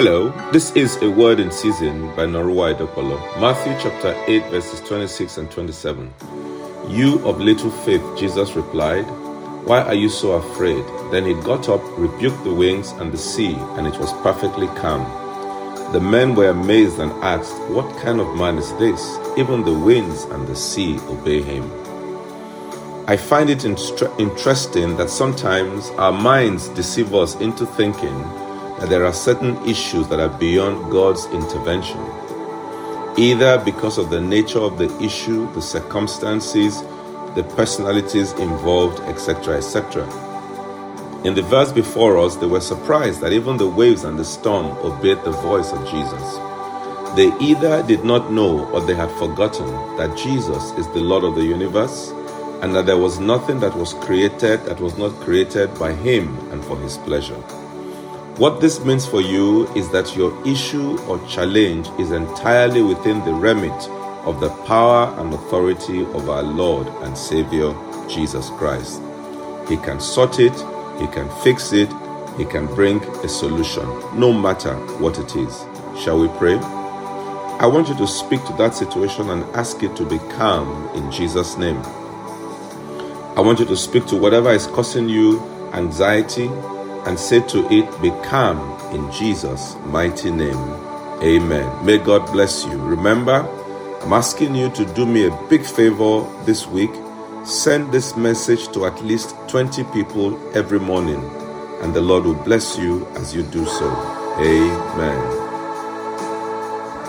Hello, this is A Word in Season by Noruwa Edokolo. Matthew chapter 8 verses 26 and 27. You of little faith, Jesus replied, why are you so afraid? Then he got up, rebuked the winds and the sea, and it was perfectly calm. The men were amazed and asked, what kind of man is this? Even the winds and the sea obey him. I find it interesting that sometimes our minds deceive us into thinking that there are certain issues that are beyond God's intervention, either because of the nature of the issue, the circumstances, the personalities involved, etc., etc. In the verse before us, they were surprised that even the waves and the storm obeyed the voice of Jesus. They either did not know or they had forgotten that Jesus is the Lord of the universe and that there was nothing that was created that was not created by him and for his pleasure. What this means for you is that your issue or challenge is entirely within the remit of the power and authority of our Lord and Savior, Jesus Christ. He can sort it, he can fix it, he can bring a solution, no matter what it is. Shall we pray? I want you to speak to that situation and ask it to be calm in Jesus' name. I want you to speak to whatever is causing you anxiety, and say to it, be calm in Jesus' mighty name. Amen. May God bless you. Remember, I'm asking you to do me a big favor this week. Send this message to at least 20 people every morning, and the Lord will bless you as you do so. Amen.